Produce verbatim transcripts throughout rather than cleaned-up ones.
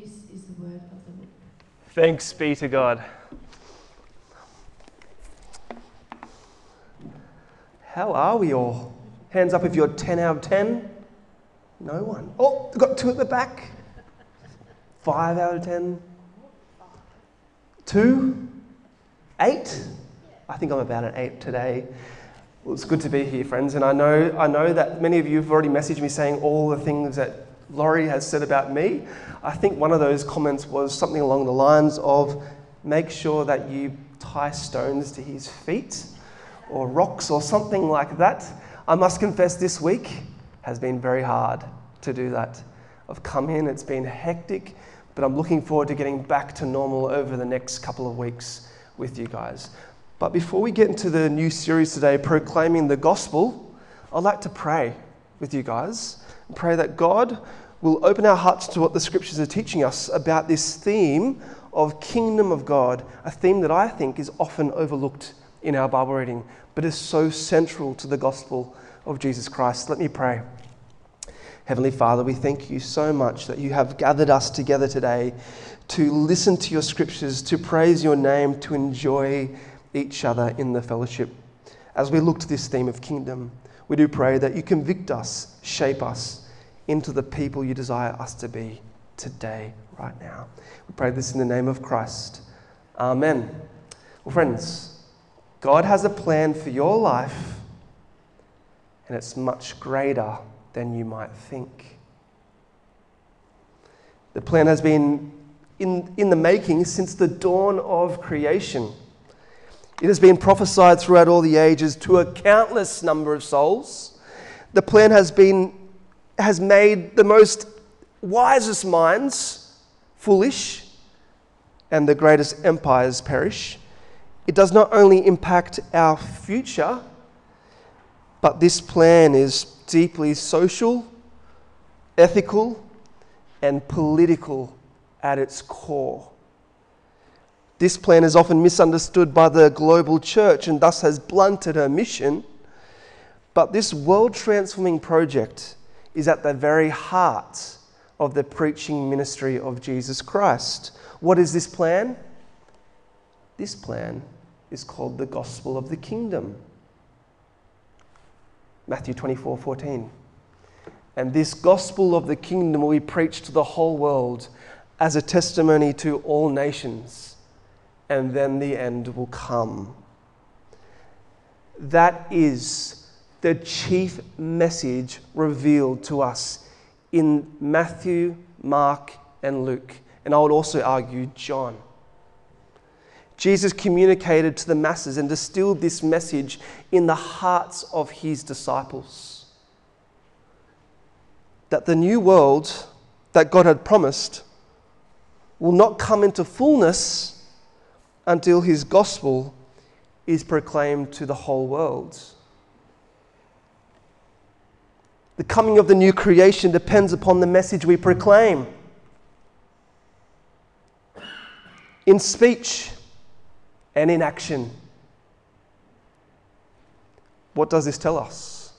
This is the word of the Lord. Thanks be to God. How are we all? Hands up if you're ten out of ten. No one. Oh, we've got two at the back. five out of ten. Two. Eight. I think I'm about an eight today. Well, it's good to be here, friends. And I know, I know that many of you have already messaged me saying all the things that Laurie has said about me. I think one of those comments was something along the lines of, make sure that you tie stones to his feet or rocks or something like that. I must confess this week has been very hard to do that. I've come in, it's been hectic, but I'm looking forward to getting back to normal over the next couple of weeks with you guys. But before we get into the new series today, Proclaiming the Gospel, I'd like to pray with you guys. Pray that God will open our hearts to what the Scriptures are teaching us about this theme of Kingdom of God, a theme that I think is often overlooked in our Bible reading, but is so central to the gospel of Jesus Christ. Let me pray. Heavenly Father, we thank you so much that you have gathered us together today to listen to your Scriptures, to praise your name, to enjoy each other in the fellowship. As we look to this theme of kingdom, we do pray that you convict us, shape us into the people you desire us to be today, right now. We pray this in the name of Christ. Amen. Well, friends, God has a plan for your life, and it's much greater than you might think. The plan has been in, in the making since the dawn of creation. It has been prophesied throughout all the ages to a countless number of souls. The plan has been, has made the most wisest minds foolish and the greatest empires perish. It does not only impact our future, but this plan is deeply social, ethical, and political at its core. This plan is often misunderstood by the global church and thus has blunted her mission. But this world-transforming project is at the very heart of the preaching ministry of Jesus Christ. What is this plan? This plan is called the gospel of the kingdom. Matthew twenty-four fourteen. And this gospel of the kingdom will be preached to the whole world as a testimony to all nations. And then the end will come. That is the chief message revealed to us in Matthew, Mark, and Luke. And I would also argue John. Jesus communicated to the masses and distilled this message in the hearts of his disciples. That the new world that God had promised will not come into fullness until his gospel is proclaimed to the whole world. The coming of the new creation depends upon the message we proclaim. In speech and in action. What does this tell us?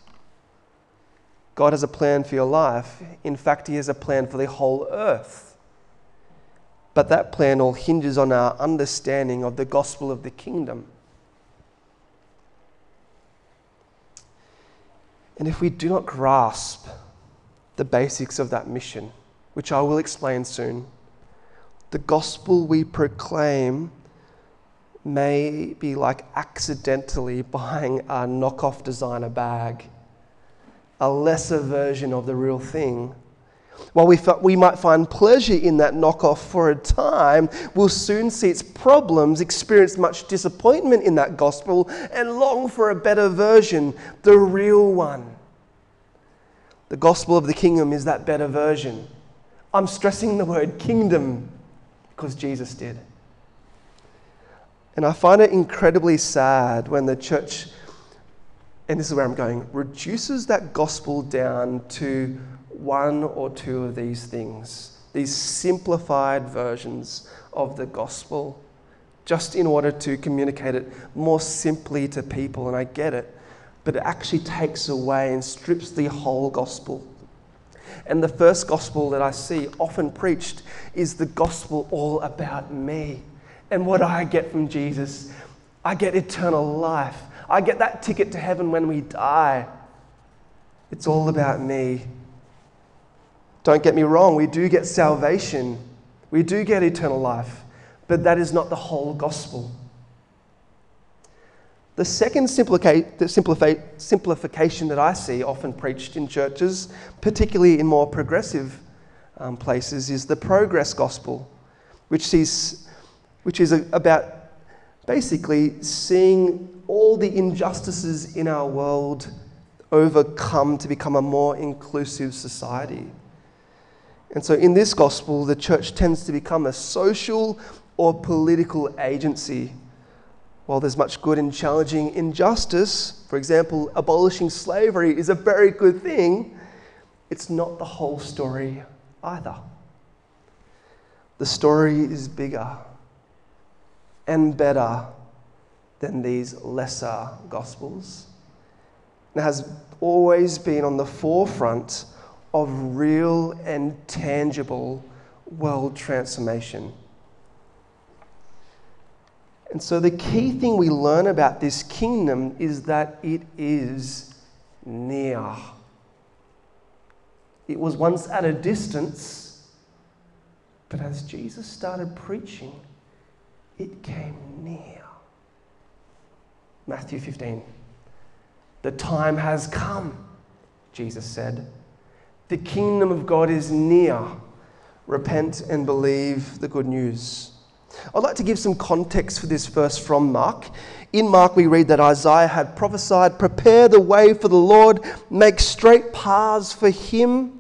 God has a plan for your life. In fact, he has a plan for the whole earth. But that plan all hinges on our understanding of the gospel of the kingdom. And if we do not grasp the basics of that mission, which I will explain soon, the gospel we proclaim may be like accidentally buying a knockoff designer bag, a lesser version of the real thing. While we, we might find pleasure in that knockoff for a time, we'll soon see its problems, experience much disappointment in that gospel, and long for a better version, the real one. The gospel of the kingdom is that better version. I'm stressing the word kingdom because Jesus did. And I find it incredibly sad when the church, and this is where I'm going, reduces that gospel down to one or two of these things, these simplified versions of the gospel, just in order to communicate it more simply to people, and I get it, but it actually takes away and strips the whole gospel. And the first gospel that I see often preached is the gospel all about me and what I get from Jesus. I get eternal life. I get that ticket to heaven when we die. It's all about me. Don't get me wrong, we do get salvation. We do get eternal life, but that is not the whole gospel. The second simplification that I see often preached in churches, particularly in more progressive um, places, is the progress gospel, which sees, which is about basically seeing all the injustices in our world overcome to become a more inclusive society. And so in this gospel, the church tends to become a social or political agency. While there's much good in challenging injustice, for example, abolishing slavery is a very good thing, it's not the whole story either. The story is bigger and better than these lesser gospels. It has always been on the forefront of real and tangible world transformation. And so the key thing we learn about this kingdom is that it is near. It was once at a distance, but as Jesus started preaching, it came near. Matthew fifteen. The time has come, Jesus said. The kingdom of God is near. Repent and believe the good news. I'd like to give some context for this verse from Mark. In Mark, we read that Isaiah had prophesied, prepare the way for the Lord, make straight paths for him.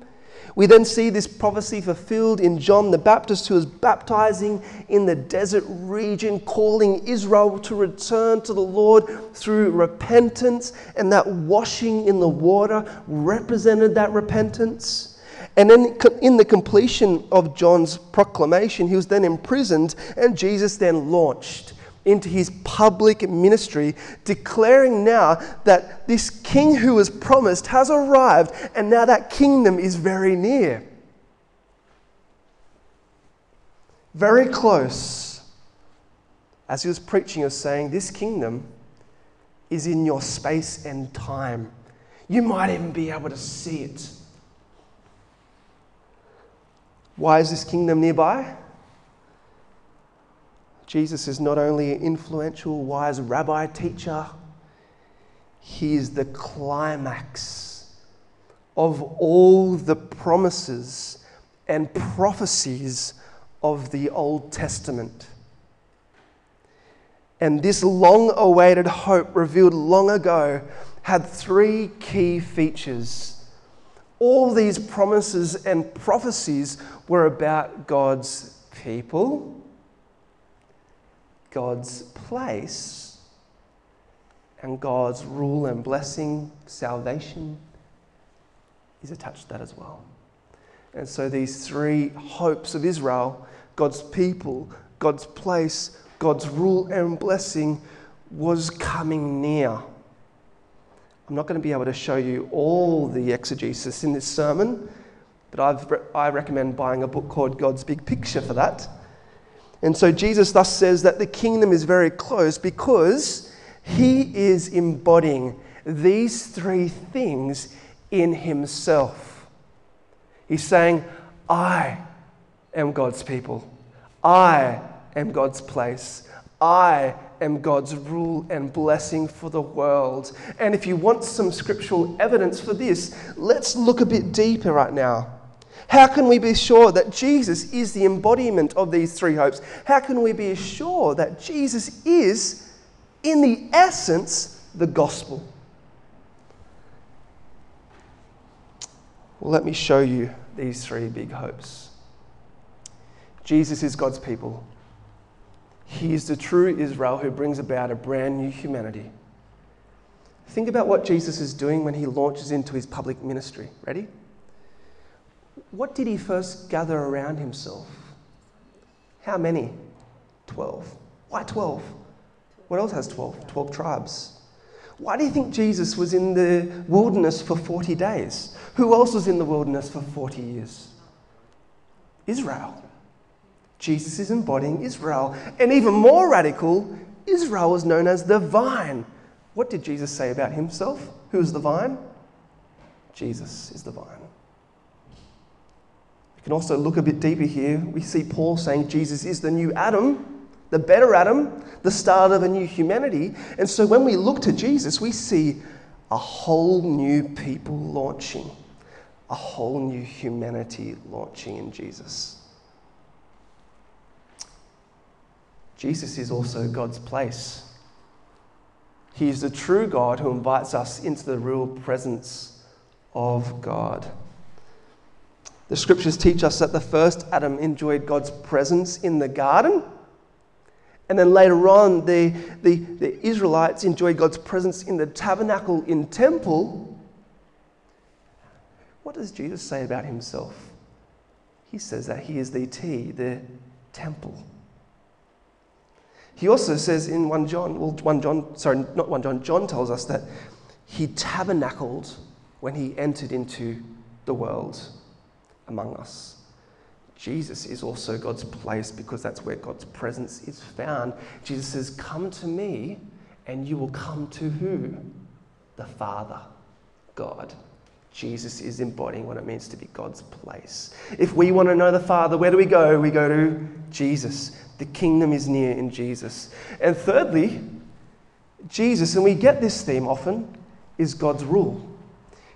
We then see this prophecy fulfilled in John the Baptist, who is baptizing in the desert region, calling Israel to return to the Lord through repentance, and that washing in the water represented that repentance. And then in the completion of John's proclamation, he was then imprisoned, and Jesus then launched into his public ministry, declaring now that this king who was promised has arrived, and now that kingdom is very near. Very close. As he was preaching, he was saying, this kingdom is in your space and time. You might even be able to see it. Why is this kingdom nearby? Jesus is not only an influential, wise rabbi teacher, he is the climax of all the promises and prophecies of the Old Testament. And this long-awaited hope revealed long ago had three key features. All these promises and prophecies were about God's people, God's place, and God's rule and blessing. Salvation is attached to that as well. And so these three hopes of Israel, God's people, God's place, God's rule and blessing, was coming near. I'm not going to be able to show you all the exegesis in this sermon, but I've re- I recommend buying a book called God's Big Picture for that. And so Jesus thus says that the kingdom is very close because he is embodying these three things in himself. He's saying, I am God's people. I am God's place. I am God's rule and blessing for the world. And if you want some scriptural evidence for this, let's look a bit deeper right now. How can we be sure that Jesus is the embodiment of these three hopes? How can we be sure that Jesus is, in the essence, the gospel? Well, let me show you these three big hopes. Jesus is God's people. He is the true Israel who brings about a brand new humanity. Think about what Jesus is doing when he launches into his public ministry. Ready? What did he first gather around himself? How many? Twelve. Why twelve? What else has twelve? Twelve tribes. Why do you think Jesus was in the wilderness for forty days? Who else was in the wilderness for forty years? Israel. Jesus is embodying Israel. And even more radical, Israel is known as the vine. What did Jesus say about himself? Who is the vine? Jesus is the vine. We can also look a bit deeper here. We see Paul saying Jesus is the new Adam, the better Adam, the start of a new humanity. And so when we look to Jesus, we see a whole new people launching, a whole new humanity launching in Jesus. Jesus is also God's place. He is the true God who invites us into the real presence of God. The scriptures teach us that the first Adam enjoyed God's presence in the garden. And then later on, the, the, the Israelites enjoyed God's presence in the tabernacle in temple. What does Jesus say about himself? He says that he is the T, the temple. He also says in First John, well, First John, sorry, not First John, John tells us that he tabernacled when he entered into the world among us. Jesus is also God's place because that's where God's presence is found. Jesus says, come to me and you will come to who? The Father, God. Jesus is embodying what it means to be God's place. If we want to know the Father, where do we go? We go to Jesus. The kingdom is near in Jesus. And thirdly, Jesus, and we get this theme often, is God's rule.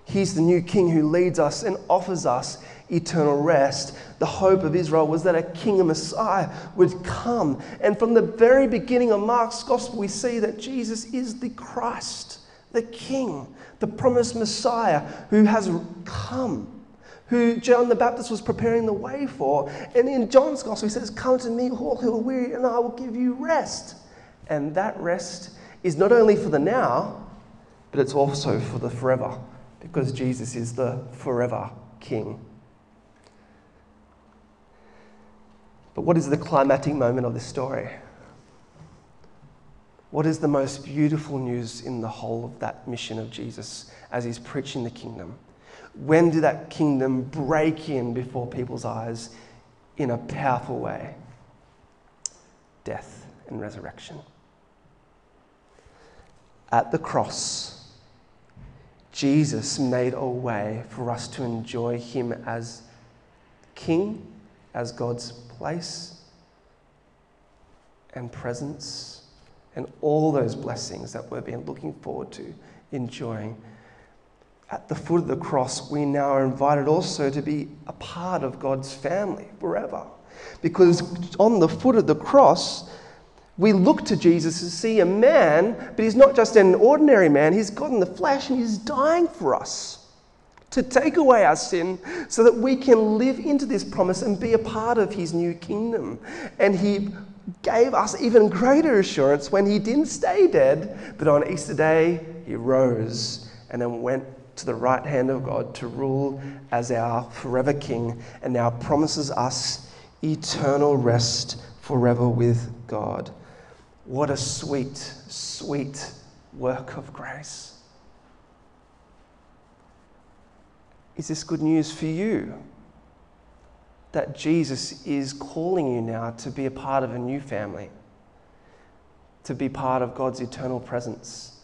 He's the new king who leads us and offers us eternal rest. The hope of Israel was that a king, a Messiah, would come. And from the very beginning of Mark's gospel, we see that Jesus is the Christ, the king, the promised Messiah who has come, who John the Baptist was preparing the way for. And in John's gospel, he says, come to me, all who are weary, and I will give you rest. And that rest is not only for the now, but it's also for the forever, because Jesus is the forever king. But what is the climactic moment of this story? What is the most beautiful news in the whole of that mission of Jesus as he's preaching the kingdom? When did that kingdom break in before people's eyes in a powerful way? Death and resurrection. At the cross, Jesus made a way for us to enjoy him as king, as God's place and presence, and all those blessings that we've been looking forward to enjoying. At the foot of the cross, we now are invited also to be a part of God's family forever. Because on the foot of the cross, we look to Jesus and see a man, but he's not just an ordinary man. He's God in the flesh and he's dying for us to take away our sin so that we can live into this promise and be a part of his new kingdom. And he gave us even greater assurance when he didn't stay dead, but on Easter Day, he rose and then went to the right hand of God to rule as our forever king, and now promises us eternal rest forever with God. What a sweet, sweet work of grace. Is this good news for you? That Jesus is calling you now to be a part of a new family, to be part of God's eternal presence,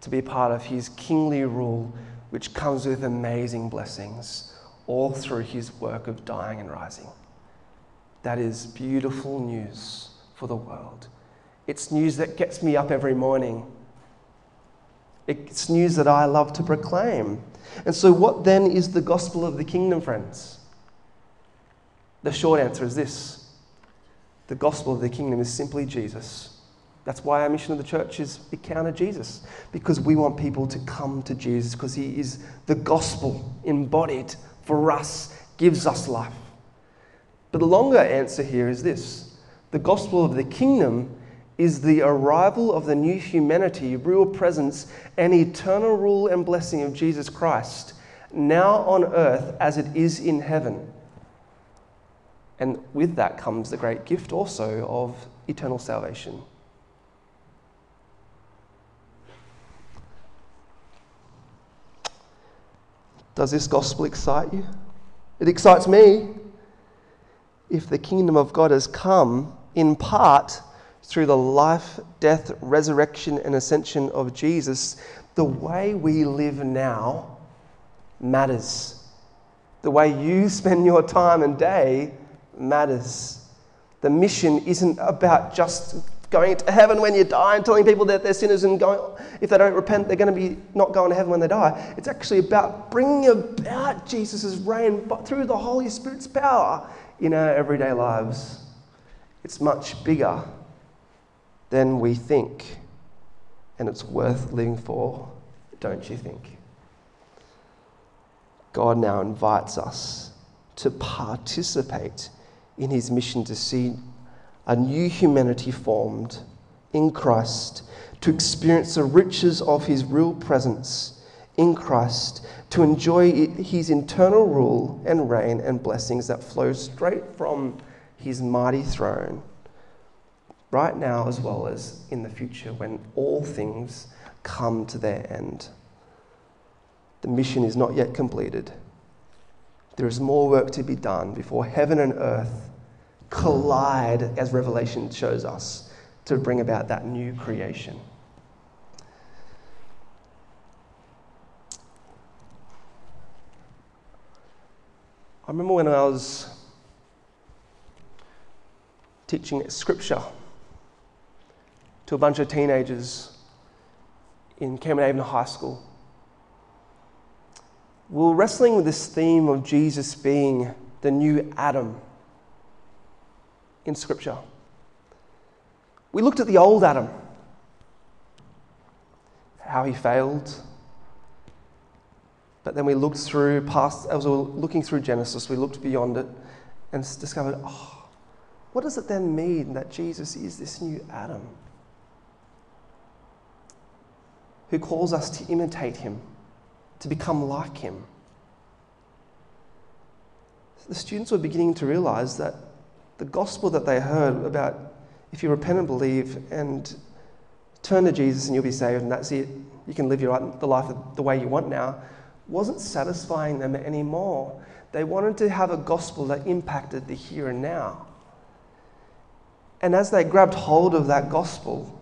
to be part of his kingly rule, which comes with amazing blessings, all through his work of dying and rising. That is beautiful news for the world. It's news that gets me up every morning. It's news that I love to proclaim. And so what then is the gospel of the kingdom, friends? The short answer is this. The gospel of the kingdom is simply Jesus. That's why our mission of the church is encounter Jesus, because we want people to come to Jesus because he is the gospel embodied for us, gives us life. But the longer answer here is this. The gospel of the kingdom is the arrival of the new humanity, real presence, and eternal rule and blessing of Jesus Christ, now on earth as it is in heaven. And with that comes the great gift also of eternal salvation. Does this gospel excite you? It excites me. If the kingdom of God has come, in part, through the life, death, resurrection, and ascension of Jesus, the way we live now matters. The way you spend your time and day matters. The mission isn't about just going to heaven when you die and telling people that they're sinners and going, if they don't repent, they're going to be not going to heaven when they die. It's actually about bringing about Jesus' reign through the Holy Spirit's power in our everyday lives. It's much bigger than we think, and it's worth living for, don't you think? God now invites us to participate in his mission to see a new humanity formed in Christ, to experience the riches of his real presence in Christ, to enjoy his internal rule and reign and blessings that flow straight from his mighty throne, right now as well as in the future when all things come to their end. The mission is not yet completed. There is more work to be done before heaven and earth collide, as Revelation shows us, to bring about that new creation. I remember when I was teaching scripture to a bunch of teenagers in Cameron Avenue High School. We were wrestling with this theme of Jesus being the new Adam in scripture. We looked at the old Adam, how he failed, but then we looked through past, as we were looking through Genesis, we looked beyond it and discovered, oh, what does it then mean that Jesus is this new Adam who calls us to imitate him, to become like him? The students were beginning to realize that the gospel that they heard about, if you repent and believe and turn to Jesus and you'll be saved and that's it, you can live your the life the way you want now, wasn't satisfying them anymore. They wanted to have a gospel that impacted the here and now. And as they grabbed hold of that gospel,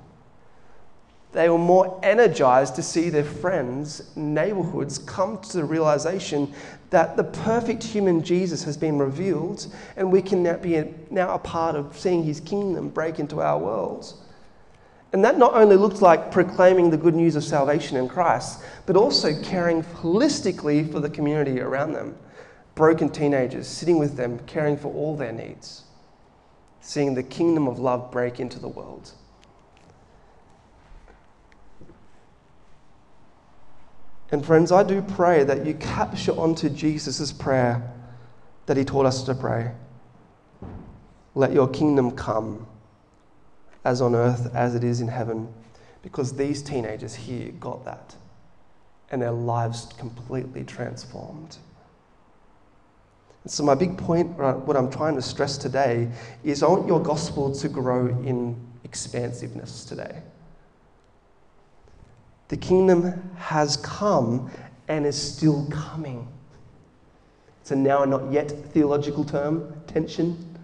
they were more energized to see their friends, neighborhoods come to the realization that the perfect human Jesus has been revealed and we can now be now a part of seeing his kingdom break into our world. And that not only looked like proclaiming the good news of salvation in Christ, but also caring holistically for the community around them. Broken teenagers, sitting with them, caring for all their needs. Seeing the kingdom of love break into the world. And friends, I do pray that you capture onto Jesus' prayer that he taught us to pray. Let your kingdom come, as on earth as it is in heaven. Because these teenagers here got that. And their lives completely transformed. And so my big point, what I'm trying to stress today, is I want your gospel to grow in expansiveness today. The kingdom has come and is still coming. It's a now and not yet theological term, tension.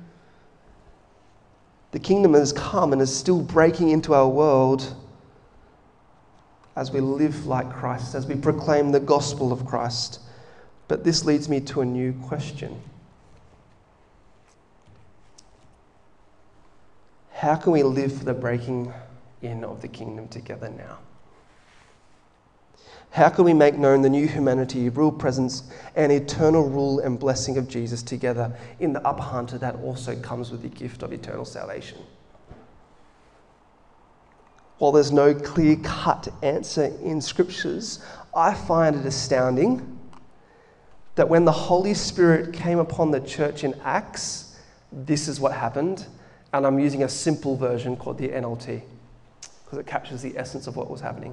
The kingdom has come and is still breaking into our world as we live like Christ, as we proclaim the gospel of Christ. But this leads me to a new question. How can we live for the breaking in of the kingdom together now? How can we make known the new humanity, real presence, and eternal rule and blessing of Jesus together in the upper hunter that also comes with the gift of eternal salvation? While there's no clear-cut answer in scriptures, I find it astounding that when the Holy Spirit came upon the church in Acts, this is what happened, and I'm using a simple version called the N L T because it captures the essence of what was happening.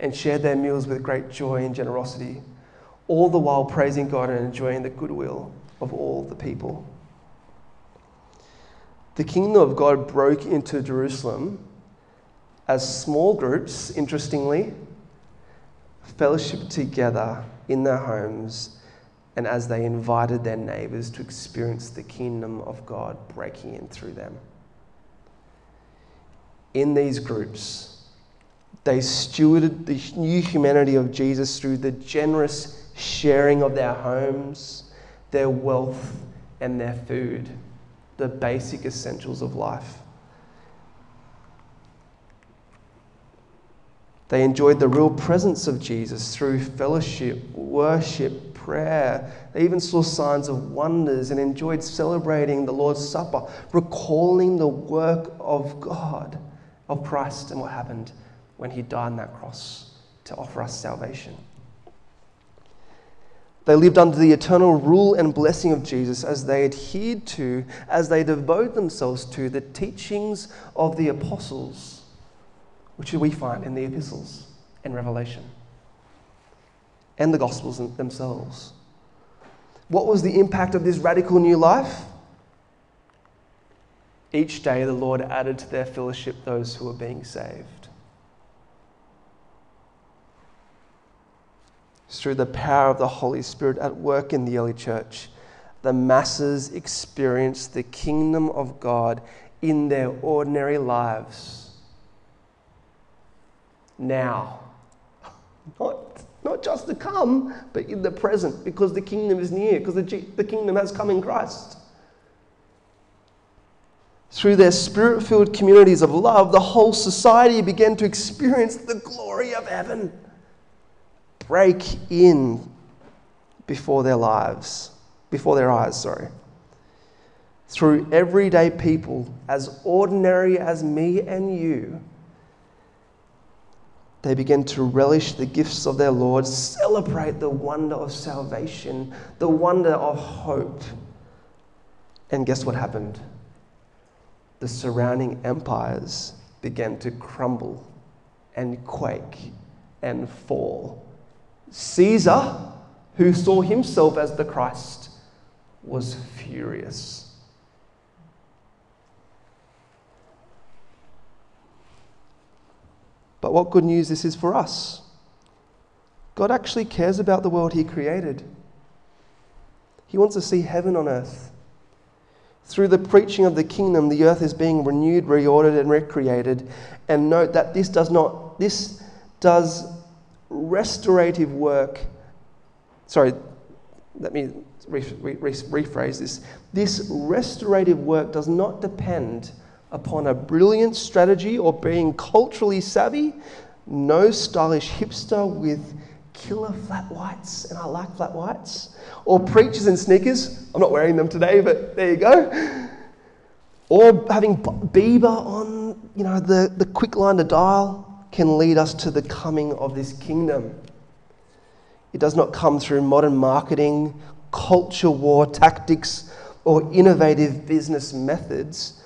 and shared their meals with great joy and generosity, all the while praising God and enjoying the goodwill of all the people. The kingdom of God broke into Jerusalem as small groups, interestingly, fellowshiped together in their homes and as they invited their neighbours to experience the kingdom of God breaking in through them. In these groups, they stewarded the new humanity of Jesus through the generous sharing of their homes, their wealth, and their food, the basic essentials of life. They enjoyed the real presence of Jesus through fellowship, worship, prayer. They even saw signs of wonders and enjoyed celebrating the Lord's Supper, recalling the work of God, of Christ, and what happened when he died on that cross to offer us salvation. They lived under the eternal rule and blessing of Jesus as they adhered to, as they devoted themselves to the teachings of the apostles, which we find in the epistles and Revelation and the Gospels themselves. What was the impact of this radical new life? Each day the Lord added to their fellowship those who were being saved. Through the power of the Holy Spirit at work in the early church, the masses experienced the kingdom of God in their ordinary lives. Now, not, not just to come, but in the present, because the kingdom is near, because the, the kingdom has come in Christ. Through their spirit-filled communities of love, the whole society began to experience the glory of heaven break in before their lives, before their eyes, sorry. Through everyday people, as ordinary as me and you, they began to relish the gifts of their Lord, celebrate the wonder of salvation, the wonder of hope. And guess what happened? The surrounding empires began to crumble and quake and fall. Caesar, who saw himself as the Christ, was furious. But what good news this is for us. God actually cares about the world he created. He wants to see heaven on earth. Through the preaching of the kingdom, the earth is being renewed, reordered, and recreated. And note that this does not, this does restorative work. Sorry, let me re- re- rephrase this. This restorative work does not depend upon a brilliant strategy or being culturally savvy. No stylish hipster with killer flat whites, and I like flat whites, or preachers in sneakers. I'm not wearing them today, but there you go. Or having Bieber on, you know, the, the quick line to dial can lead us to the coming of this kingdom. It does not come through modern marketing, culture war tactics, or innovative business methods.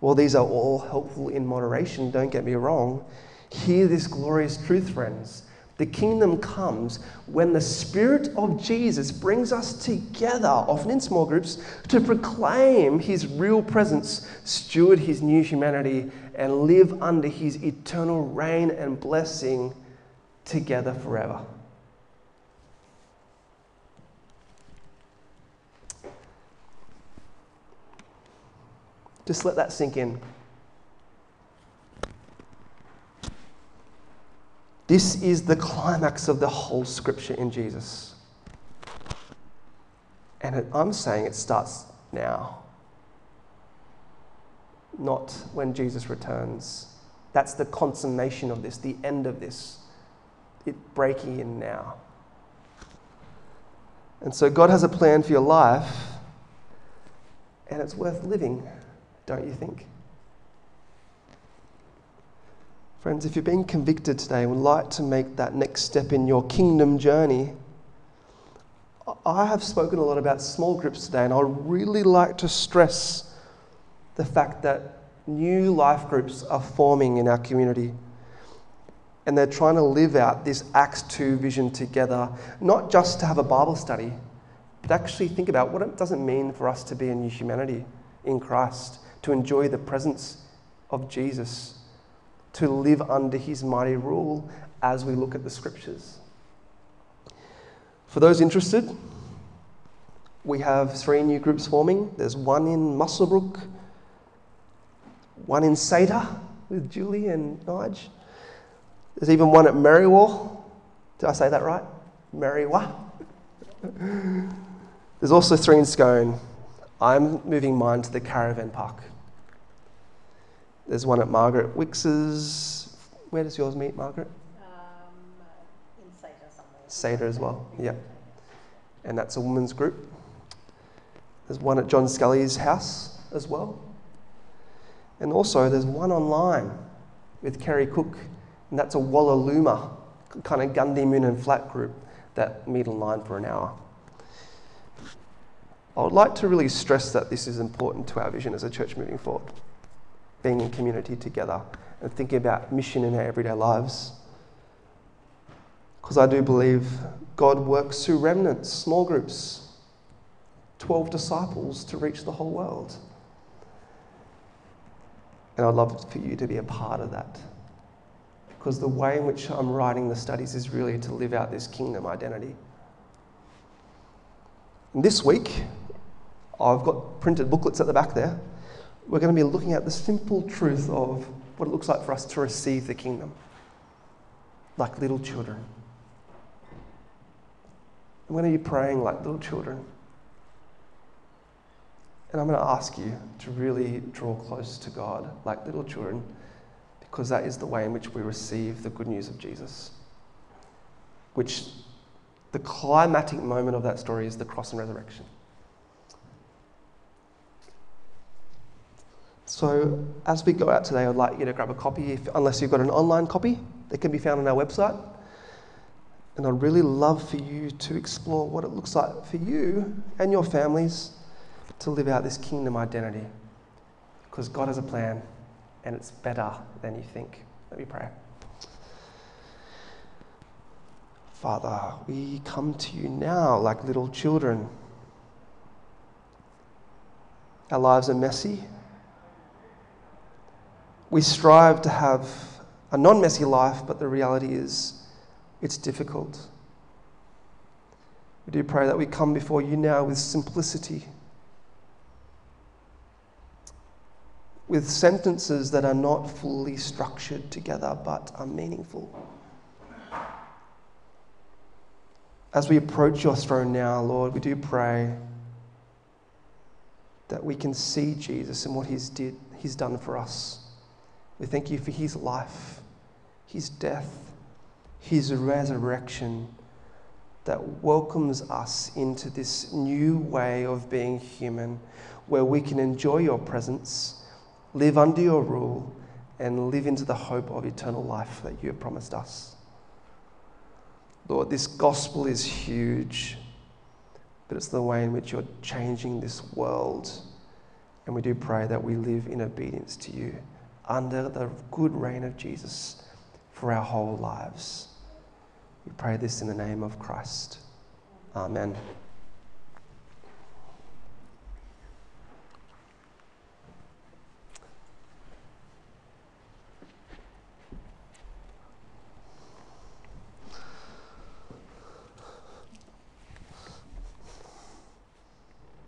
Well, these are all helpful in moderation, don't get me wrong. Hear this glorious truth, friends. The kingdom comes when the Spirit of Jesus brings us together, often in small groups, to proclaim his real presence, steward his new humanity, and live under his eternal reign and blessing together forever. Just let that sink in. This is the climax of the whole scripture in Jesus. And it, I'm saying it starts now, not when Jesus returns. That's the consummation of this, the end of this. It breaking in now. And so God has a plan for your life, and it's worth living. Don't you think? Friends, if you're being convicted today and would like to make that next step in your kingdom journey, I have spoken a lot about small groups today, and I really like to stress the fact that new life groups are forming in our community. And they're trying to live out this Acts two vision together, not just to have a Bible study, but actually think about what it doesn't mean for us to be a new humanity in Christ, to enjoy the presence of Jesus, to live under his mighty rule as we look at the scriptures. For those interested, we have three new groups forming. There's one in Muswellbrook, one in Seder with Julie and Nigel. There's even one at Marywall. Did I say that right? Marywall. There's also three in Scone. I'm moving mine to the Caravan Park. There's one at Margaret Wicks's. Where does yours meet, Margaret? Um, in Seder somewhere. Seder as well, yeah. And that's a women's group. There's one at John Scully's house as well. And also there's one online with Kerry Cook. And that's a Walla Looma, kind of Gundy Moon and flat group that meet online for an hour. I would like to really stress that this is important to our vision as a church moving forward, being in community together and thinking about mission in our everyday lives. Because I do believe God works through remnants, small groups, twelve disciples to reach the whole world. And I'd love for you to be a part of that. Because the way in which I'm writing the studies is really to live out this kingdom identity. And this week, I've got printed booklets at the back there. We're going to be looking at the simple truth of what it looks like for us to receive the kingdom, like little children. I'm going to be praying like little children. And I'm going to ask you to really draw close to God like little children, because that is the way in which we receive the good news of Jesus. Which the climatic moment of that story is the cross and resurrection. So as we go out today, I'd like you to grab a copy, if, unless you've got an online copy that can be found on our website. And I'd really love for you to explore what it looks like for you and your families to live out this kingdom identity, because God has a plan. And it's better than you think. Let me pray. Father, we come to you now like little children. Our lives are messy. We strive to have a non-messy life, but the reality is it's difficult. We do pray that we come before you now with simplicity, with sentences that are not fully structured together but are meaningful. As we approach your throne now, Lord, we do pray that we can see Jesus and what he's did, he's done for us. We thank you for his life, his death, his resurrection that welcomes us into this new way of being human, where we can enjoy your presence, live under your rule, and live into the hope of eternal life that you have promised us. Lord, this gospel is huge, but it's the way in which you're changing this world. And we do pray that we live in obedience to you under the good reign of Jesus for our whole lives. We pray this in the name of Christ. Amen.